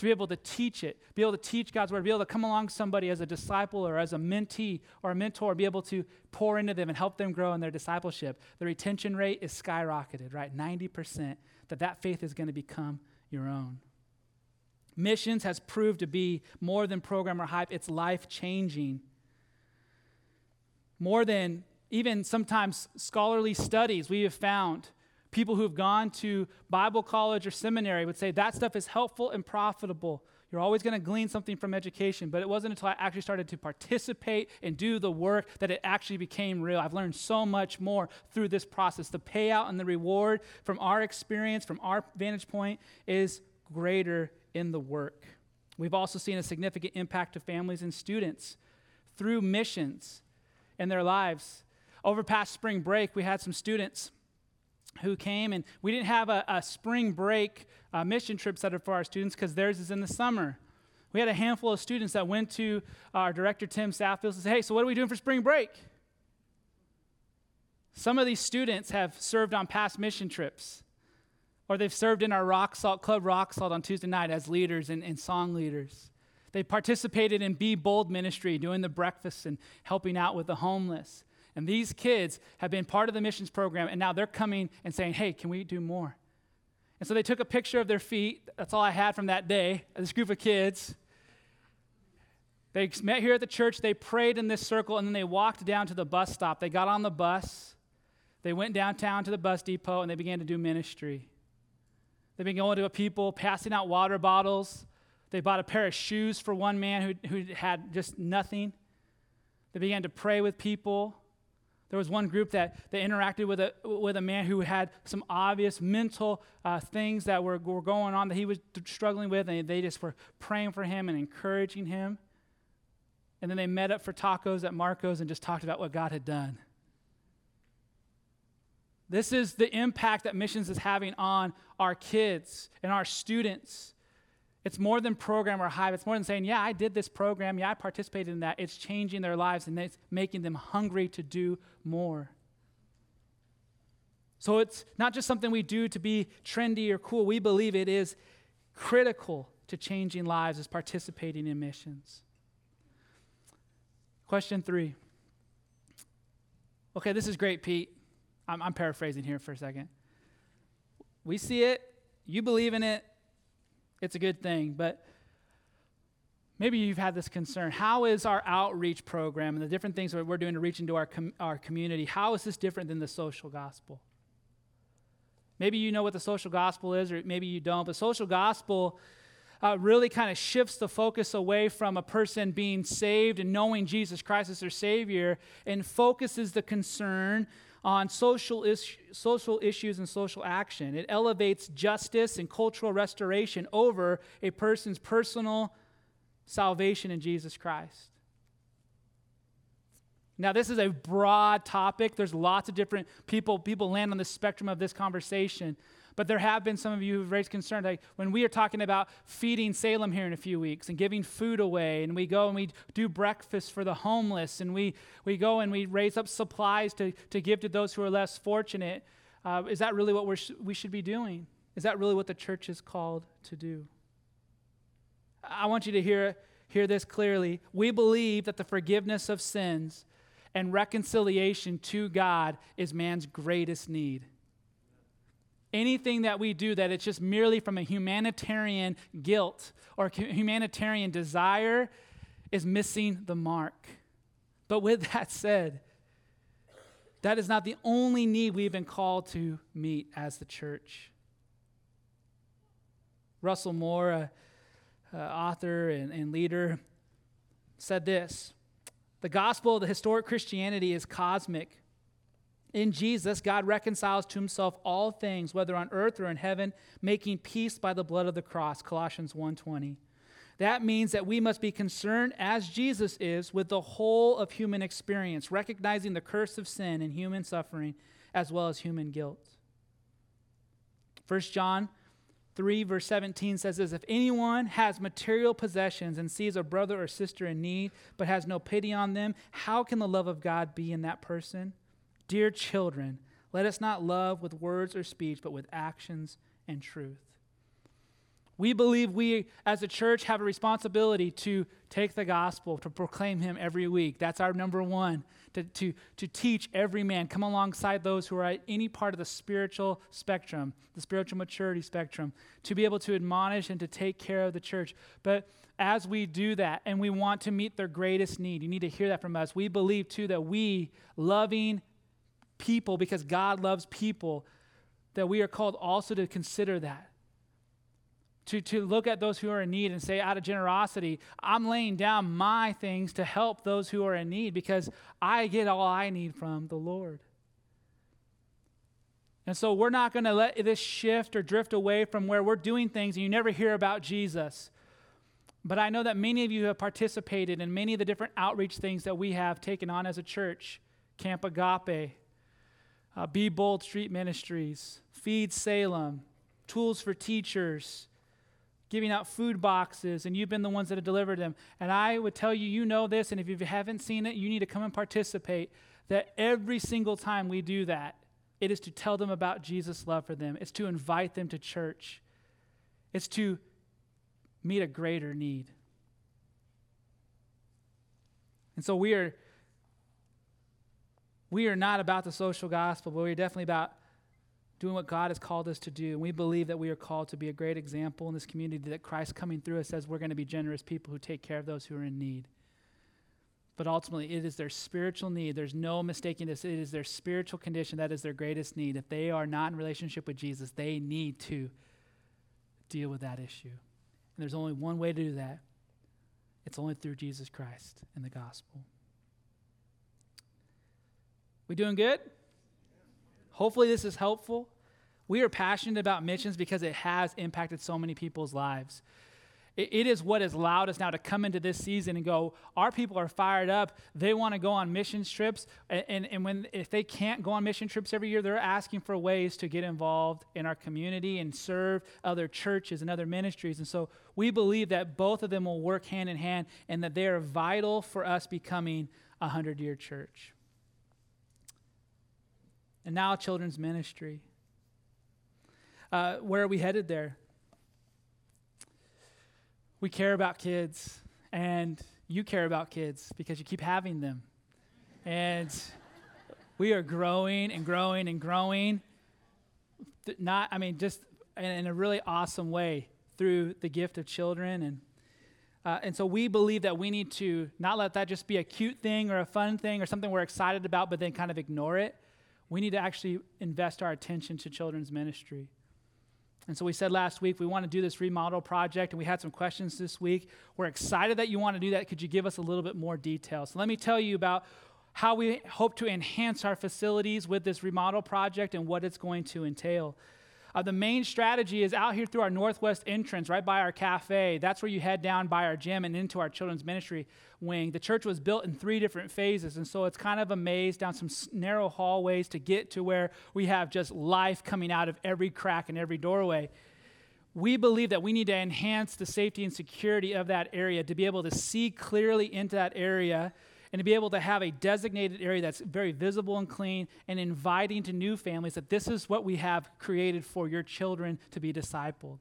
to be able to teach it, be able to teach God's word, be able to come along somebody as a disciple or as a mentee or a mentor, be able to pour into them and help them grow in their discipleship. The retention rate is skyrocketed, right? 90%, that faith is going to become your own. Missions has proved to be more than program or hype. It's life-changing. More than even sometimes scholarly studies we have found. People who have gone to Bible college or seminary would say that stuff is helpful and profitable. You're always going to glean something from education, but it wasn't until I actually started to participate and do the work that it actually became real. I've learned so much more through this process. The payout and the reward from our experience, from our vantage point, is greater in the work. We've also seen a significant impact to families and students through missions in their lives. Over past spring break, we had some students who came, and we didn't have a spring break mission trip set up for our students because theirs is in the summer. We had a handful of students that went to our director, Tim Southfield, and said, hey, so what are we doing for spring break? Some of these students have served on past mission trips, or they've served in our Rock Salt Club, Rock Salt, on Tuesday night as leaders and song leaders. They participated in Be Bold ministry, doing the breakfasts and helping out with the homeless. And these kids have been part of the missions program, and now they're coming and saying, hey, can we do more? And so they took a picture of their feet. That's all I had from that day, this group of kids. They met here at the church. They prayed in this circle, and then they walked down to the bus stop. They got on the bus. They went downtown to the bus depot, and they began to do ministry. They've been going to people, passing out water bottles. They bought a pair of shoes for one man who had just nothing. They began to pray with people. There was one group that they interacted with a man who had some obvious mental things that were going on that he was struggling with, and they just were praying for him and encouraging him. And then they met up for tacos at Marco's and just talked about what God had done. This is the impact that missions is having on our kids and our students. It's more than program or hype. It's more than saying, yeah, I did this program. Yeah, I participated in that. It's changing their lives, and it's making them hungry to do more. So it's not just something we do to be trendy or cool. We believe it is critical to changing lives is participating in missions. Question 3. Okay, this is great, Pete. I'm paraphrasing here for a second. We see it. You believe in it. It's a good thing, but maybe you've had this concern. How is our outreach program and the different things that we're doing to reach into our community, how is this different than the social gospel? Maybe you know what the social gospel is, or maybe you don't, but social gospel really kind of shifts the focus away from a person being saved and knowing Jesus Christ as their Savior and focuses the concern on social issues and social action. It elevates justice and cultural restoration over a person's personal salvation in Jesus Christ. Now, this is a broad topic. There's lots of different people land on the spectrum of this conversation. But there have been some of you who've raised concerns. Like when we are talking about feeding Salem here in a few weeks and giving food away, and we go and we do breakfast for the homeless, and we go and we raise up supplies to give to those who are less fortunate. Is that really what we should be doing? Is that really what the church is called to do? I want you to hear this clearly. We believe that the forgiveness of sins and reconciliation to God is man's greatest need. Anything that we do that it's just merely from a humanitarian guilt or humanitarian desire is missing the mark. But with that said, that is not the only need we've been called to meet as the church. Russell Moore, author and leader, said this: the gospel of the historic Christianity is cosmic. In Jesus, God reconciles to himself all things, whether on earth or in heaven, making peace by the blood of the cross, Colossians 1:20. That means that we must be concerned, as Jesus is, with the whole of human experience, recognizing the curse of sin and human suffering, as well as human guilt. 1 John 3, verse 17 says this: if anyone has material possessions and sees a brother or sister in need, but has no pity on them, how can the love of God be in that person? Dear children, let us not love with words or speech, but with actions and truth. We believe we, as a church, have a responsibility to take the gospel, to proclaim him every week. That's our number one, to teach every man. Come alongside those who are at any part of the spiritual spectrum, the spiritual maturity spectrum, to be able to admonish and to take care of the church. But as we do that, and we want to meet their greatest need, you need to hear that from us. We believe, too, that we, loving people, because God loves people, that we are called also to consider that. To look at those who are in need and say, out of generosity, I'm laying down my things to help those who are in need because I get all I need from the Lord. And so we're not going to let this shift or drift away from where we're doing things and you never hear about Jesus. But I know that many of you have participated in many of the different outreach things that we have taken on as a church. Camp Agape, Be Bold Street Ministries, Feed Salem, Tools for Teachers, giving out food boxes, and you've been the ones that have delivered them. And I would tell you, you know this, and if you haven't seen it, you need to come and participate, that every single time we do that, it is to tell them about Jesus' love for them. It's to invite them to church. It's to meet a greater need. And so we are not about the social gospel, but we're definitely about doing what God has called us to do. And we believe that we are called to be a great example in this community, that Christ coming through us says we're going to be generous people who take care of those who are in need. But ultimately, it is their spiritual need. There's no mistaking this. It is their spiritual condition that is their greatest need. If they are not in relationship with Jesus, they need to deal with that issue. And there's only one way to do that. It's only through Jesus Christ and the gospel. We doing good? Hopefully this is helpful. We are passionate about missions because it has impacted so many people's lives. It is what has allowed us now to come into this season and go, our people are fired up. They want to go on mission trips. And if they can't go on mission trips every year, they're asking for ways to get involved in our community and serve other churches and other ministries. And so we believe that both of them will work hand in hand and that they are vital for us becoming a 100-year church. And now children's ministry. Where are we headed there? We care about kids, and you care about kids because you keep having them. And we are growing and growing and growing. Just in a really awesome way through the gift of children. And so we believe that we need to not let that just be a cute thing or a fun thing or something we're excited about, but then kind of ignore it. We need to actually invest our attention to children's ministry. And so we said last week, we want to do this remodel project, and we had some questions this week. We're excited that you want to do that. Could you give us a little bit more detail? So let me tell you about how we hope to enhance our facilities with this remodel project and what it's going to entail. The main strategy is out here through our northwest entrance, right by our cafe. That's where you head down by our gym and into our children's ministry wing. The church was built in 3 different phases, and so it's kind of a maze down some narrow hallways to get to where we have just life coming out of every crack and every doorway. We believe that we need to enhance the safety and security of that area to be able to see clearly into that area and to be able to have a designated area that's very visible and clean and inviting to new families that this is what we have created for your children to be discipled.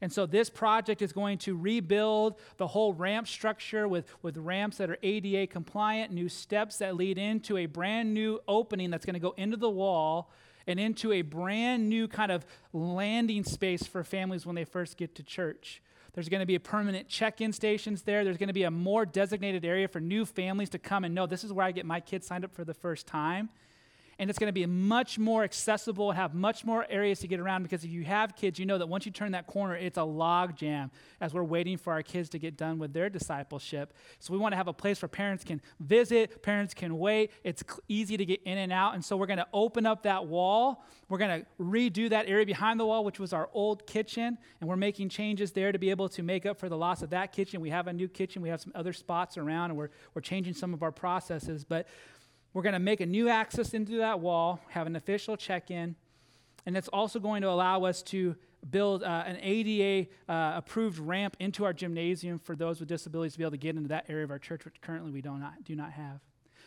And so this project is going to rebuild the whole ramp structure with ramps that are ADA compliant, new steps that lead into a brand new opening that's going to go into the wall and into a brand new kind of landing space for families when they first get to church. There's going to be a permanent check-in stations there. There's going to be a more designated area for new families to come and know this is where I get my kids signed up for the first time. And it's going to be much more accessible and have much more areas to get around because if you have kids, you know that once you turn that corner, it's a log jam as we're waiting for our kids to get done with their discipleship. So we want to have a place where parents can visit, parents can wait. It's easy to get in and out. And so we're going to open up that wall. We're going to redo that area behind the wall, which was our old kitchen, and we're making changes there to be able to make up for the loss of that kitchen. We have a new kitchen. We have some other spots around, and we're changing some of our processes. But we're going to make a new access into that wall, have an official check-in, and it's also going to allow us to build an ADA-approved ramp into our gymnasium for those with disabilities to be able to get into that area of our church, which currently we do not have.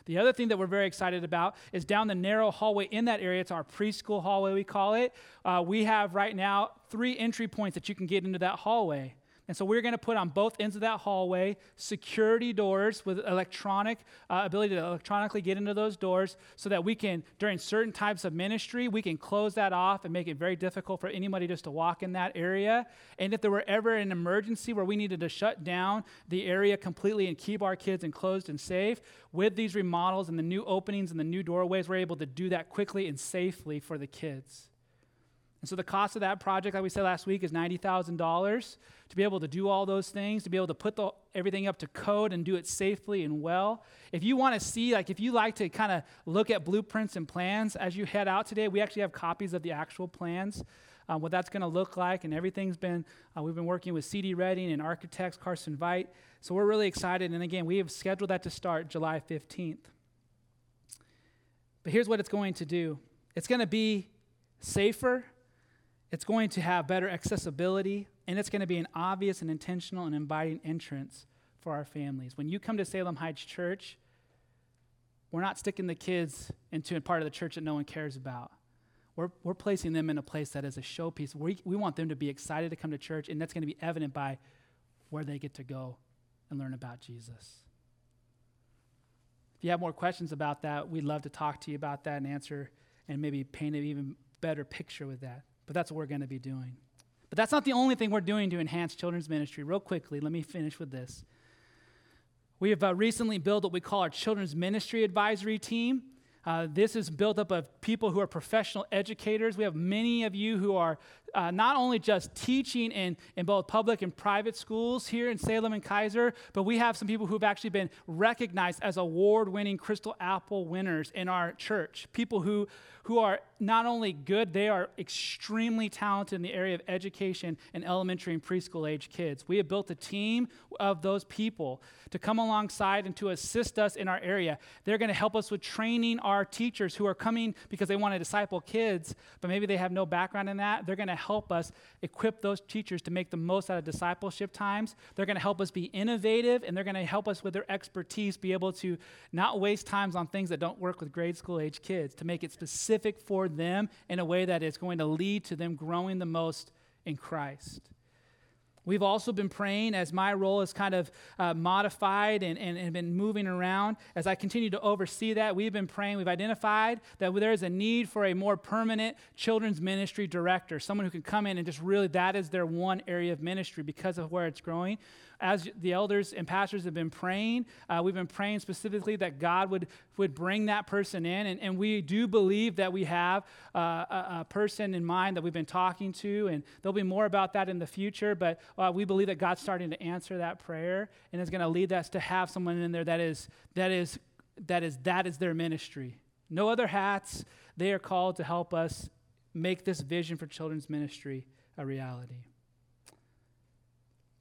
The other thing that we're very excited about is down the narrow hallway in that area. It's our preschool hallway, we call it. We have right now 3 entry points that you can get into that hallway. And so we're going to put on both ends of that hallway security doors with electronic ability to electronically get into those doors so that we can, during certain types of ministry, we can close that off and make it very difficult for anybody just to walk in that area. And if there were ever an emergency where we needed to shut down the area completely and keep our kids enclosed and safe, with these remodels and the new openings and the new doorways, we're able to do that quickly and safely for the kids. And so the cost of that project, like we said last week, is $90,000 to be able to do all those things, to be able to put everything up to code and do it safely and well. If you want to see, if you like to kind of look at blueprints and plans as you head out today, we actually have copies of the actual plans, what that's going to look like, and everything's been, we've been working with CD Redding and architects Carson Veit, so we're really excited, and again, we have scheduled that to start July 15th. But here's what it's going to do. It's going to be safer, it's going to have better accessibility, and it's going to be an obvious and intentional and inviting entrance for our families. When you come to Salem Heights Church, we're not sticking the kids into a part of the church that no one cares about. We're placing them in a place that is a showpiece. We want them to be excited to come to church, and that's going to be evident by where they get to go and learn about Jesus. If you have more questions about that, we'd love to talk to you about that and answer and maybe paint an even better picture with that. But that's what we're going to be doing. But that's not the only thing we're doing to enhance children's ministry. Real quickly, let me finish with this. We have recently built what we call our children's ministry advisory team. This is built up of people who are professional educators. We have many of you who are not only just teaching in both public and private schools here in Salem and Kaiser, but we have some people who have actually been recognized as award-winning Crystal Apple winners in our church. People who are not only good, they are extremely talented in the area of education and elementary and preschool age kids. We have built a team of those people to come alongside and to assist us in our area. They're going to help us with training our teachers who are coming because they want to disciple kids, but maybe they have no background in that. They're going to help us equip those teachers to make the most out of discipleship times. They're going to help us be innovative, and they're going to help us with their expertise be able to not waste times on things that don't work with grade school age kids, to make it specific for them in a way that is going to lead to them growing the most in Christ. We've also been praying as my role is kind of modified and been moving around. As I continue to oversee that, we've been praying. We've identified that there is a need for a more permanent children's ministry director, someone who can come in and just really, that is their one area of ministry because of where it's growing. As the elders and pastors have been praying, we've been praying specifically that God would bring that person in. And we do believe that we have a person in mind that we've been talking to, and there'll be more about that in the future. But we believe that God's starting to answer that prayer and is going to lead us to have someone in there that is their ministry. No other hats. They are called to help us make this vision for children's ministry a reality.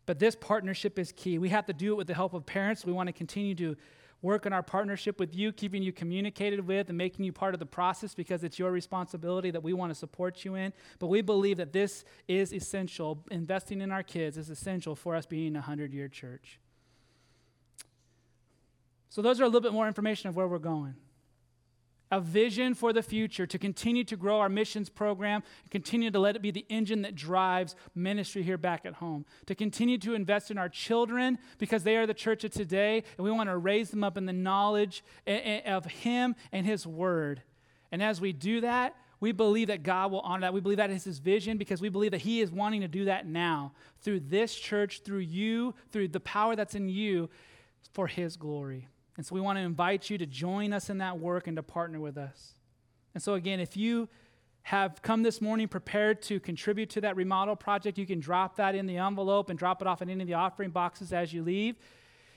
But this partnership is key. We have to do it with the help of parents. We want to continue to work on our partnership with you, keeping you communicated with and making you part of the process because it's your responsibility that we want to support you in. But we believe that this is essential. Investing in our kids is essential for us being a 100-year church. So those are a little bit more information of where we're going. A vision for the future to continue to grow our missions program and continue to let it be the engine that drives ministry here back at home. To continue to invest in our children because they are the church of today, and we want to raise them up in the knowledge of Him and His Word. And as we do that, we believe that God will honor that. We believe that is His vision because we believe that He is wanting to do that now through this church, through you, through the power that's in you for His glory. And so we want to invite you to join us in that work and to partner with us. And so again, if you have come this morning prepared to contribute to that remodel project, you can drop that in the envelope and drop it off in any of the offering boxes as you leave.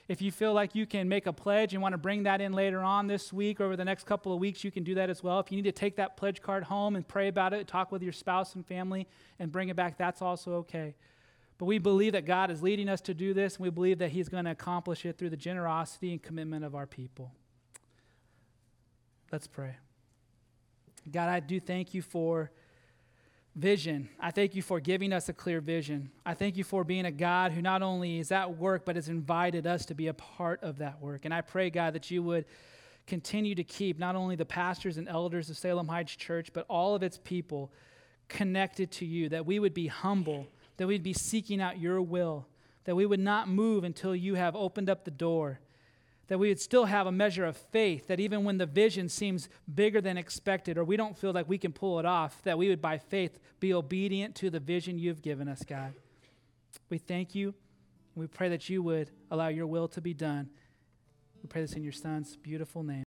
If you feel like you can make a pledge and want to bring that in later on this week or over the next couple of weeks, you can do that as well. If you need to take that pledge card home and pray about it, talk with your spouse and family and bring it back, that's also okay. But we believe that God is leading us to do this, and we believe that He's going to accomplish it through the generosity and commitment of our people. Let's pray. God, I do thank You for vision. I thank You for giving us a clear vision. I thank You for being a God who not only is at work, but has invited us to be a part of that work. And I pray, God, that You would continue to keep not only the pastors and elders of Salem Heights Church, but all of its people connected to you, that we would be humble, that we'd be seeking out your will, that we would not move until you have opened up the door, that we would still have a measure of faith, that even when the vision seems bigger than expected or we don't feel like we can pull it off, that we would by faith be obedient to the vision you've given us, God. We thank you. We pray that you would allow your will to be done. We pray this in your Son's beautiful name.